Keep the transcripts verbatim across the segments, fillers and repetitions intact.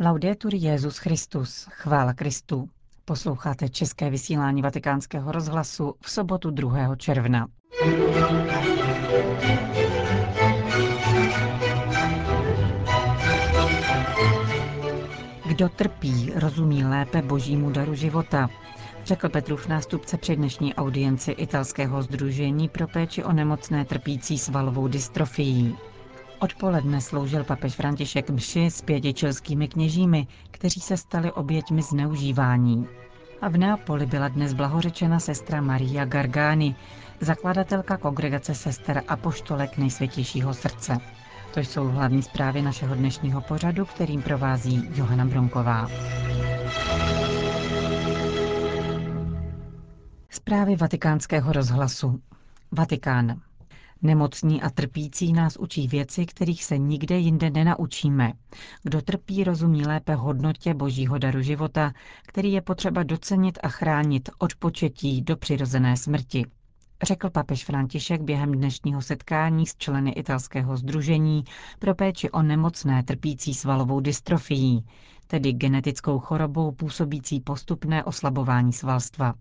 Laudetur Jesus Christus, chvála Kristu. Posloucháte české vysílání Vatikánského rozhlasu v sobotu druhého června. Kdo trpí, rozumí lépe božímu daru života, řekl Petrův nástupce při dnešní audienci italského sdružení pro péči o nemocné trpící svalovou dystrofií. Odpoledne sloužil papež František mši s pěti čilskými kněžími, kteří se stali oběťmi zneužívání. A v Neapoli byla dnes blahořečena sestra Maria Gargani, zakladatelka kongregace sester apoštolek Nejsvětějšího srdce. To jsou hlavní zprávy našeho dnešního pořadu, kterým provází Johana Bromková. Zprávy Vatikánského rozhlasu. Vatikán. Nemocní a trpící nás učí věci, kterých se nikde jinde nenaučíme. Kdo trpí, rozumí lépe hodnotě božího daru života, který je potřeba docenit a chránit od početí do přirozené smrti, řekl papež František během dnešního setkání s členy italského sdružení pro péči o nemocné trpící svalovou dystrofií, tedy genetickou chorobou působící postupné oslabování svalstva.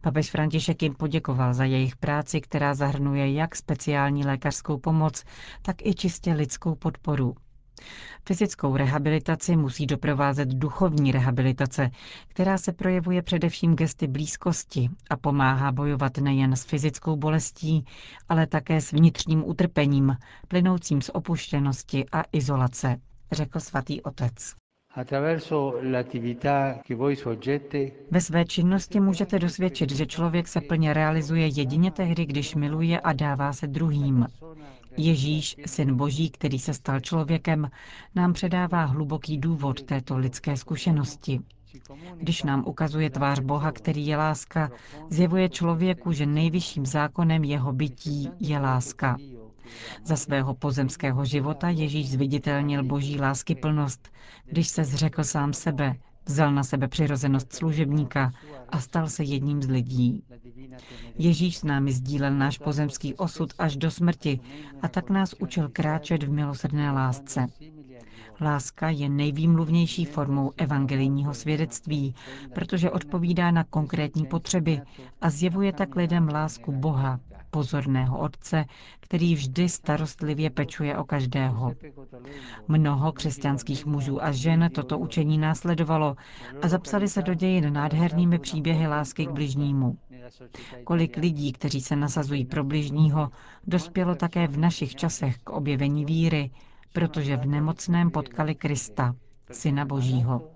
Papež František jim poděkoval za jejich práci, která zahrnuje jak speciální lékařskou pomoc, tak i čistě lidskou podporu. Fyzickou rehabilitaci musí doprovázet duchovní rehabilitace, která se projevuje především gesty blízkosti a pomáhá bojovat nejen s fyzickou bolestí, ale také s vnitřním utrpením, plynoucím z opuštěnosti a izolace, řekl svatý otec. Ve své činnosti můžete dosvědčit, že člověk se plně realizuje jedině tehdy, když miluje a dává se druhým. Ježíš, Syn Boží, který se stal člověkem, nám předává hluboký důvod této lidské zkušenosti. Když nám ukazuje tvář Boha, který je láska, zjevuje člověku, že nejvyšším zákonem jeho bytí je láska. Za svého pozemského života Ježíš zviditelnil boží láskyplnost, když se zřekl sám sebe, vzal na sebe přirozenost služebníka a stal se jedním z lidí. Ježíš s námi sdílel náš pozemský osud až do smrti a tak nás učil kráčet v milosrdné lásce. Láska je nejvýmluvnější formou evangelijního svědectví, protože odpovídá na konkrétní potřeby a zjevuje tak lidem lásku Boha, pozorného otce, který vždy starostlivě pečuje o každého. Mnoho křesťanských mužů a žen toto učení následovalo a zapsali se do dějin nádhernými příběhy lásky k bližnímu. Kolik lidí, kteří se nasazují pro bližního, dospělo také v našich časech k objevení víry, protože v nemocném potkali Krista, Syna Božího.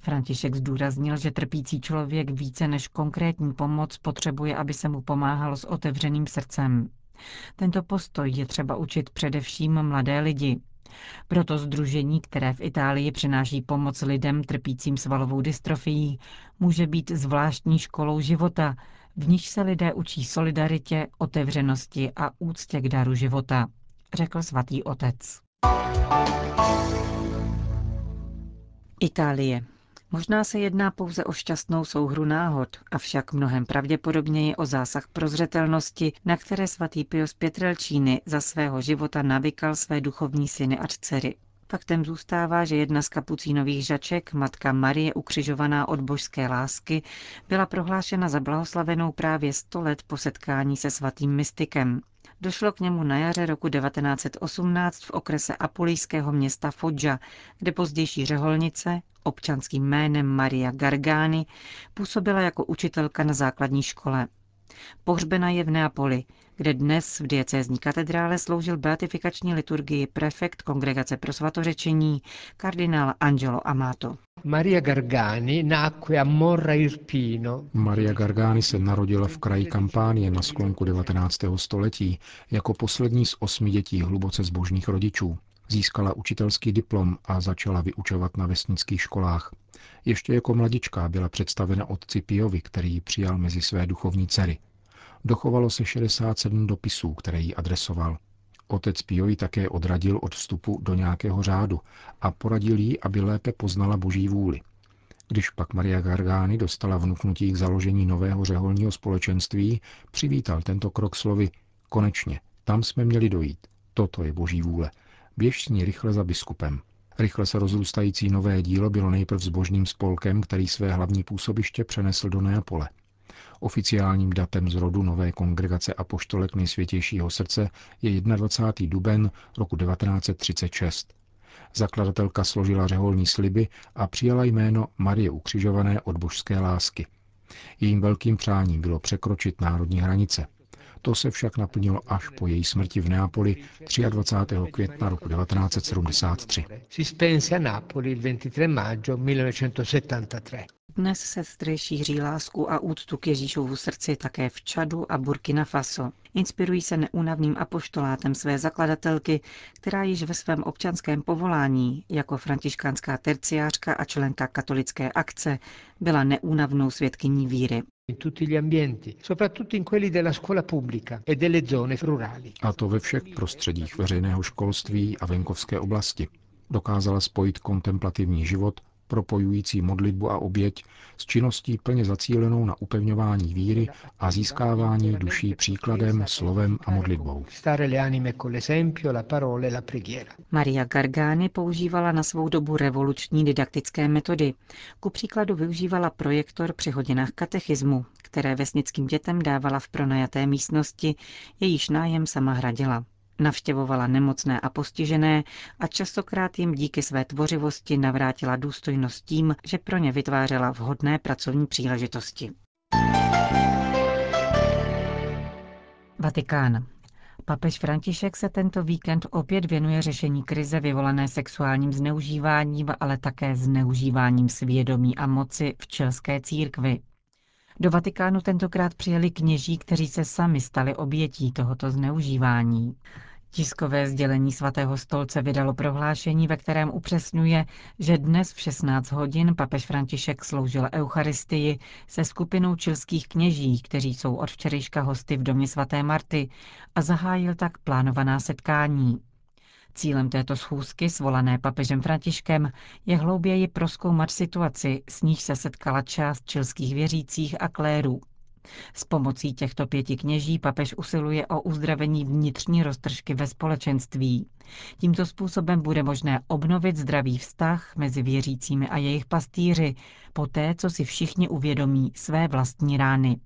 František zdůraznil, že trpící člověk více než konkrétní pomoc potřebuje, aby se mu pomáhalo s otevřeným srdcem. Tento postoj je třeba učit především mladé lidi. Proto sdružení, které v Itálii přináší pomoc lidem trpícím svalovou dystrofií, může být zvláštní školou života, v níž se lidé učí solidaritě, otevřenosti a úctě k daru života, řekl svatý otec. Itálie. Možná se jedná pouze o šťastnou souhru náhod, avšak mnohem pravděpodobněji o zásah prozřetelnosti, na které svatý Pio z Pietrelciny za svého života navykal své duchovní syny a dcery. Faktem zůstává, že jedna z kapucínových žaček, matka Marie ukřižovaná od božské lásky, byla prohlášena za blahoslavenou právě sto let po setkání se svatým mystikem. Došlo k němu na jaře roku devatenáct set osmnáct v okrese apulijského města Foggia, kde pozdější řeholnice, občanským jménem Maria Gargani, působila jako učitelka na základní škole. Pohřbena je v Neapoli, kde dnes v diecézní katedrále sloužil beatifikační liturgii prefekt Kongregace pro svatořečení kardinál Angelo Amato. Maria Gargani nacque a Morra Irpino. Maria Gargani se narodila v kraji Kampánie na sklonku devatenáctého století jako poslední z osmi dětí hluboce zbožných rodičů. Získala učitelský diplom a začala vyučovat na vesnických školách. Ještě jako mladička byla představena otci Piovi, který ji přijal mezi své duchovní dcery. Dochovalo se šedesát sedm dopisů, které jí adresoval. Otec Pio ji také odradil od vstupu do nějakého řádu a poradil jí, aby lépe poznala boží vůli. Když pak Maria Gargani dostala vnuknutí k založení nového řeholního společenství, přivítal tento krok slovy: konečně, tam jsme měli dojít, toto je boží vůle. běžní rychle za biskupem. Rychle se rozrůstající nové dílo bylo nejprve zbožným spolkem, který své hlavní působiště přenesl do Neapole. Oficiálním datem zrodu nové kongregace apoštolek Nejsvětějšího srdce je dvacátého prvního duben roku devatenáct set třicet šest. Zakladatelka složila řeholní sliby a přijala jméno Marie Ukřižované od božské lásky. Jejím velkým přáním bylo překročit národní hranice. To se však naplnilo až po její smrti v Neapoli dvacátého třetího května roku devatenáct set sedmdesát tři. Dnes sestry šíří lásku a úctu k Ježíšovu srdci také v Čadu a Burkina Faso. Inspirují se neúnavným apoštolátem své zakladatelky, která již ve svém občanském povolání, jako františkánská terciářka a členka katolické akce, byla neúnavnou svědkyní víry. A to ve všech prostředích veřejného školství a venkovské oblasti. Dokázala spojit kontemplativní život, propojující modlitbu a oběť, s činností plně zacílenou na upevňování víry a získávání duší příkladem, slovem a modlitbou. Maria Gargani používala na svou dobu revoluční didaktické metody. Ku příkladu využívala projektor při hodinách katechismu, které vesnickým dětem dávala v pronajaté místnosti, jejíž nájem sama hradila. Navštěvovala nemocné a postižené a častokrát jim díky své tvořivosti navrátila důstojnost tím, že pro ně vytvářela vhodné pracovní příležitosti. Vatikán. Papež František se tento víkend opět věnuje řešení krize vyvolané sexuálním zneužíváním, ale také zneužíváním svědomí a moci v chilské církvi. Do Vatikánu tentokrát přijeli kněží, kteří se sami stali obětí tohoto zneužívání. Tiskové sdělení Svatého stolce vydalo prohlášení, ve kterém upřesňuje, že dnes v šestnáct hodin papež František sloužil eucharistii se skupinou čilských kněží, kteří jsou od včerejška hosty v domě svaté Marty, a zahájil tak plánovaná setkání. Cílem této schůzky, svolané papežem Františkem, je hlouběji prozkoumat situaci, s níž se setkala část chilských věřících a klérů. S pomocí těchto pěti kněží papež usiluje o uzdravení vnitřní roztržky ve společenství. Tímto způsobem bude možné obnovit zdravý vztah mezi věřícími a jejich pastýři, poté co si všichni uvědomí své vlastní rány.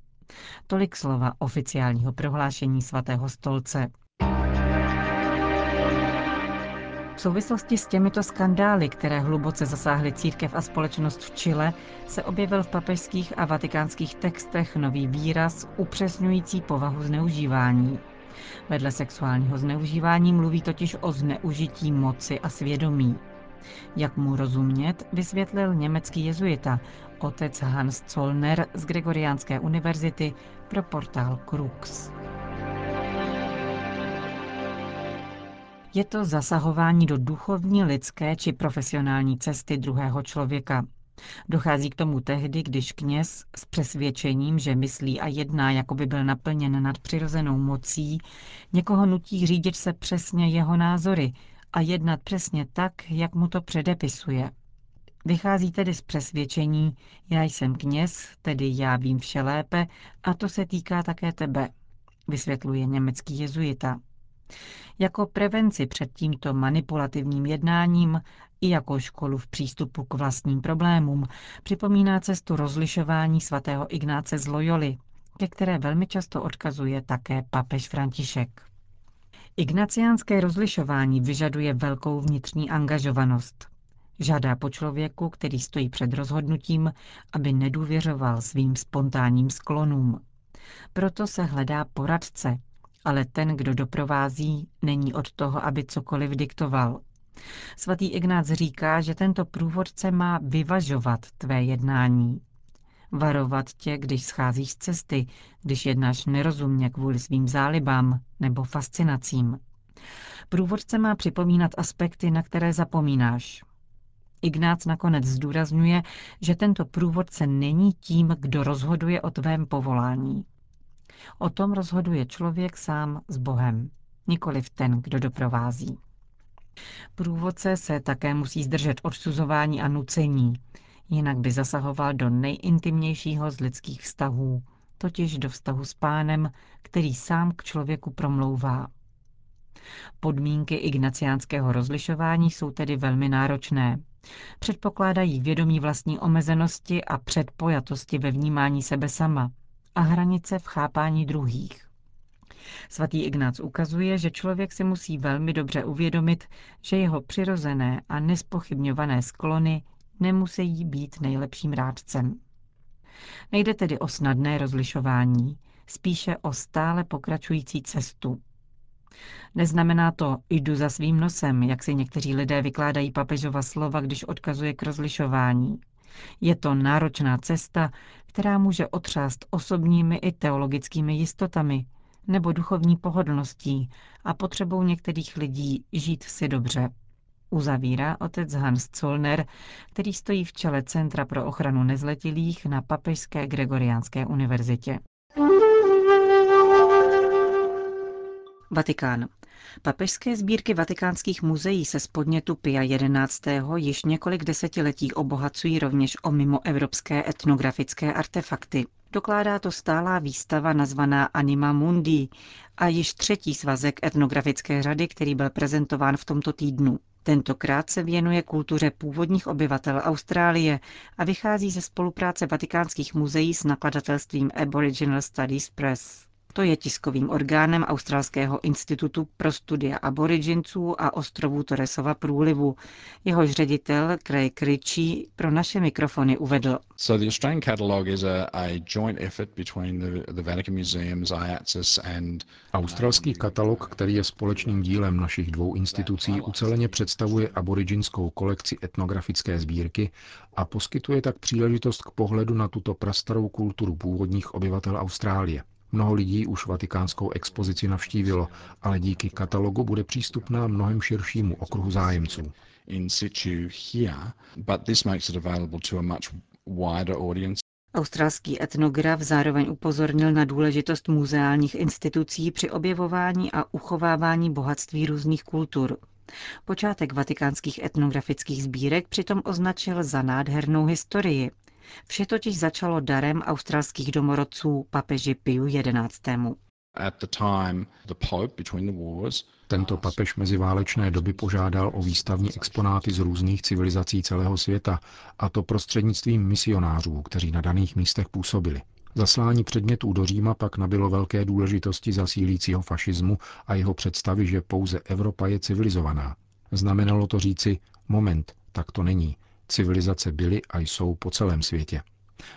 Tolik slova oficiálního prohlášení Svatého stolce. V souvislosti s těmito skandály, které hluboce zasáhly církev a společnost v Chile, se objevil v papežských a vatikánských textech nový výraz upřesňující povahu zneužívání. Vedle sexuálního zneužívání mluví totiž o zneužití moci a svědomí. Jak mu rozumět, vysvětlil německý jezuita, otec Hans Zollner z Gregoriánské univerzity pro portál Crux. Je to zasahování do duchovní, lidské či profesionální cesty druhého člověka. Dochází k tomu tehdy, když kněz s přesvědčením, že myslí a jedná, jako by byl naplněn nadpřirozenou mocí, někoho nutí řídit se přesně jeho názory a jednat přesně tak, jak mu to předepisuje. Vychází tedy z přesvědčení: já jsem kněz, tedy já vím vše lépe a to se týká také tebe, vysvětluje německý jezuita. Jako prevenci před tímto manipulativním jednáním i jako školu v přístupu k vlastním problémům připomíná cestu rozlišování svatého Ignáce z Loyoli, ke které velmi často odkazuje také papež František. Ignaciánské rozlišování vyžaduje velkou vnitřní angažovanost. Žádá po člověku, který stojí před rozhodnutím, aby nedůvěřoval svým spontánním sklonům. Proto se hledá poradce, ale ten, kdo doprovází, není od toho, aby cokoliv diktoval. Svatý Ignác říká, že tento průvodce má vyvažovat tvé jednání. Varovat tě, když scházíš z cesty, když jednáš nerozumně kvůli svým zálibám nebo fascinacím. Průvodce má připomínat aspekty, na které zapomínáš. Ignác nakonec zdůrazňuje, že tento průvodce není tím, kdo rozhoduje o tvém povolání. O tom rozhoduje člověk sám s Bohem, nikoliv ten, kdo doprovází. Průvodce se také musí zdržet odsuzování a nucení, jinak by zasahoval do nejintimnějšího z lidských vztahů, totiž do vztahu s Pánem, který sám k člověku promlouvá. Podmínky ignaciánského rozlišování jsou tedy velmi náročné. Předpokládají vědomí vlastní omezenosti a předpojatosti ve vnímání sebe sama a hranice v chápání druhých. Svatý Ignác ukazuje, že člověk si musí velmi dobře uvědomit, že jeho přirozené a nespochybňované sklony nemusí být nejlepším rádcem. Nejde tedy o snadné rozlišování, spíše o stále pokračující cestu. Neznamená to jdu za svým nosem, jak si někteří lidé vykládají papežova slova, když odkazuje k rozlišování. Je to náročná cesta, která může otřást osobními i teologickými jistotami nebo duchovní pohodlností a potřebou některých lidí žít si dobře. Uzavírá otec Hans Zollner, který stojí v čele Centra pro ochranu nezletilých na papežské Gregoriánské univerzitě. Vatikán. Papežské sbírky vatikánských muzeí se z podnětu Pia jedenáctého již několik desetiletí obohacují rovněž o mimoevropské etnografické artefakty. Dokládá to stálá výstava nazvaná Anima Mundi a již třetí svazek etnografické řady, který byl prezentován v tomto týdnu. Tentokrát se věnuje kultuře původních obyvatel Austrálie a vychází ze spolupráce vatikánských muzeí s nakladatelstvím Aboriginal Studies Press. To je tiskovým orgánem Australského institutu pro studia aboriginců a ostrovů Torresova průlivu. Jehož ředitel Craig Ritchie pro naše mikrofony uvedl. Australský katalog, který je společným dílem našich dvou institucí, uceleně představuje aboriginskou kolekci etnografické sbírky a poskytuje tak příležitost k pohledu na tuto prastarou kulturu původních obyvatel Austrálie. Mnoho lidí už vatikánskou expozici navštívilo, ale díky katalogu bude přístupná mnohem širšímu okruhu zájemců. Australský etnograf zároveň upozornil na důležitost muzeálních institucí při objevování a uchovávání bohatství různých kultur. Počátek vatikánských etnografických sbírek přitom označil za nádhernou historii. Vše totiž začalo darem australských domorodců papeži Piu jedenáctému. Tento papež meziválečné doby požádal o výstavní exponáty z různých civilizací celého světa, a to prostřednictvím misionářů, kteří na daných místech působili. Zaslání předmětů do Říma pak nabylo velké důležitosti za sílícího fašismu a jeho představy, že pouze Evropa je civilizovaná. Znamenalo to říci, moment, tak to není. Civilizace byly a jsou po celém světě.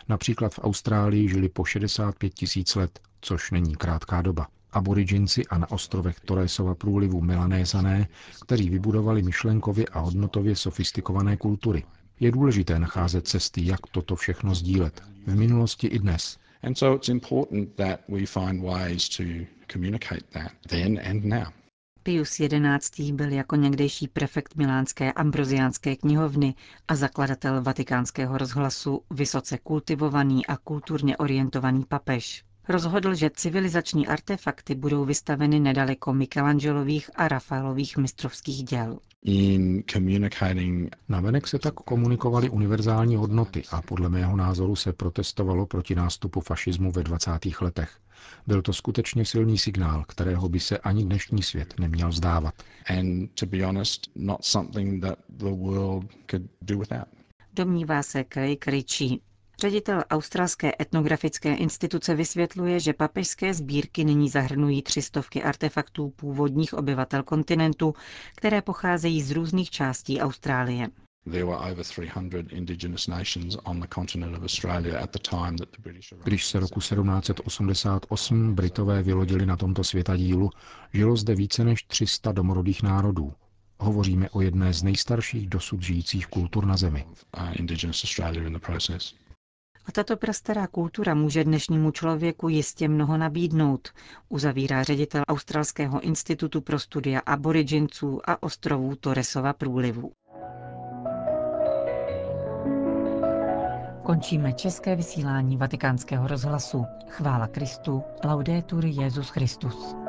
Například v Austrálii žili po šedesát pět tisíc let, což není krátká doba. Aboriginci a na ostrovech Torresova průlivu Melanézané, kteří vybudovali myšlenkově a hodnotově sofistikované kultury. Je důležité nacházet cesty, jak toto všechno sdílet, v minulosti i dnes. Pius jedenáctý byl jako někdejší prefekt milánské ambroziánské knihovny a zakladatel vatikánského rozhlasu vysoce kultivovaný a kulturně orientovaný papež. Rozhodl, že civilizační artefakty budou vystaveny nedaleko Michelangelových a Rafaelových mistrovských děl. Navenek se tak komunikovaly univerzální hodnoty a podle mého názoru se protestovalo proti nástupu fašismu ve dvacátých letech. Byl to skutečně silný signál, kterého by se ani dnešní svět neměl vzdávat. Domnívá se Craig Ritchie. Ředitel Australské etnografické instituce vysvětluje, že papežské sbírky nyní zahrnují tři stovky artefaktů původních obyvatel kontinentu, které pocházejí z různých částí Austrálie. Když se roku sedmnáct osmdesát osm Britové vylodili na tomto světadílu, žilo zde více než tři sta domorodých národů. Hovoříme o jedné z nejstarších dosud žijících kultur na Zemi. A tato prastará kultura může dnešnímu člověku jistě mnoho nabídnout, uzavírá ředitel Australského institutu pro studia aboriginců a ostrovů Torresova průlivu. Končíme české vysílání Vatikánského rozhlasu. Chvála Kristu, laudetur Jesus Christus.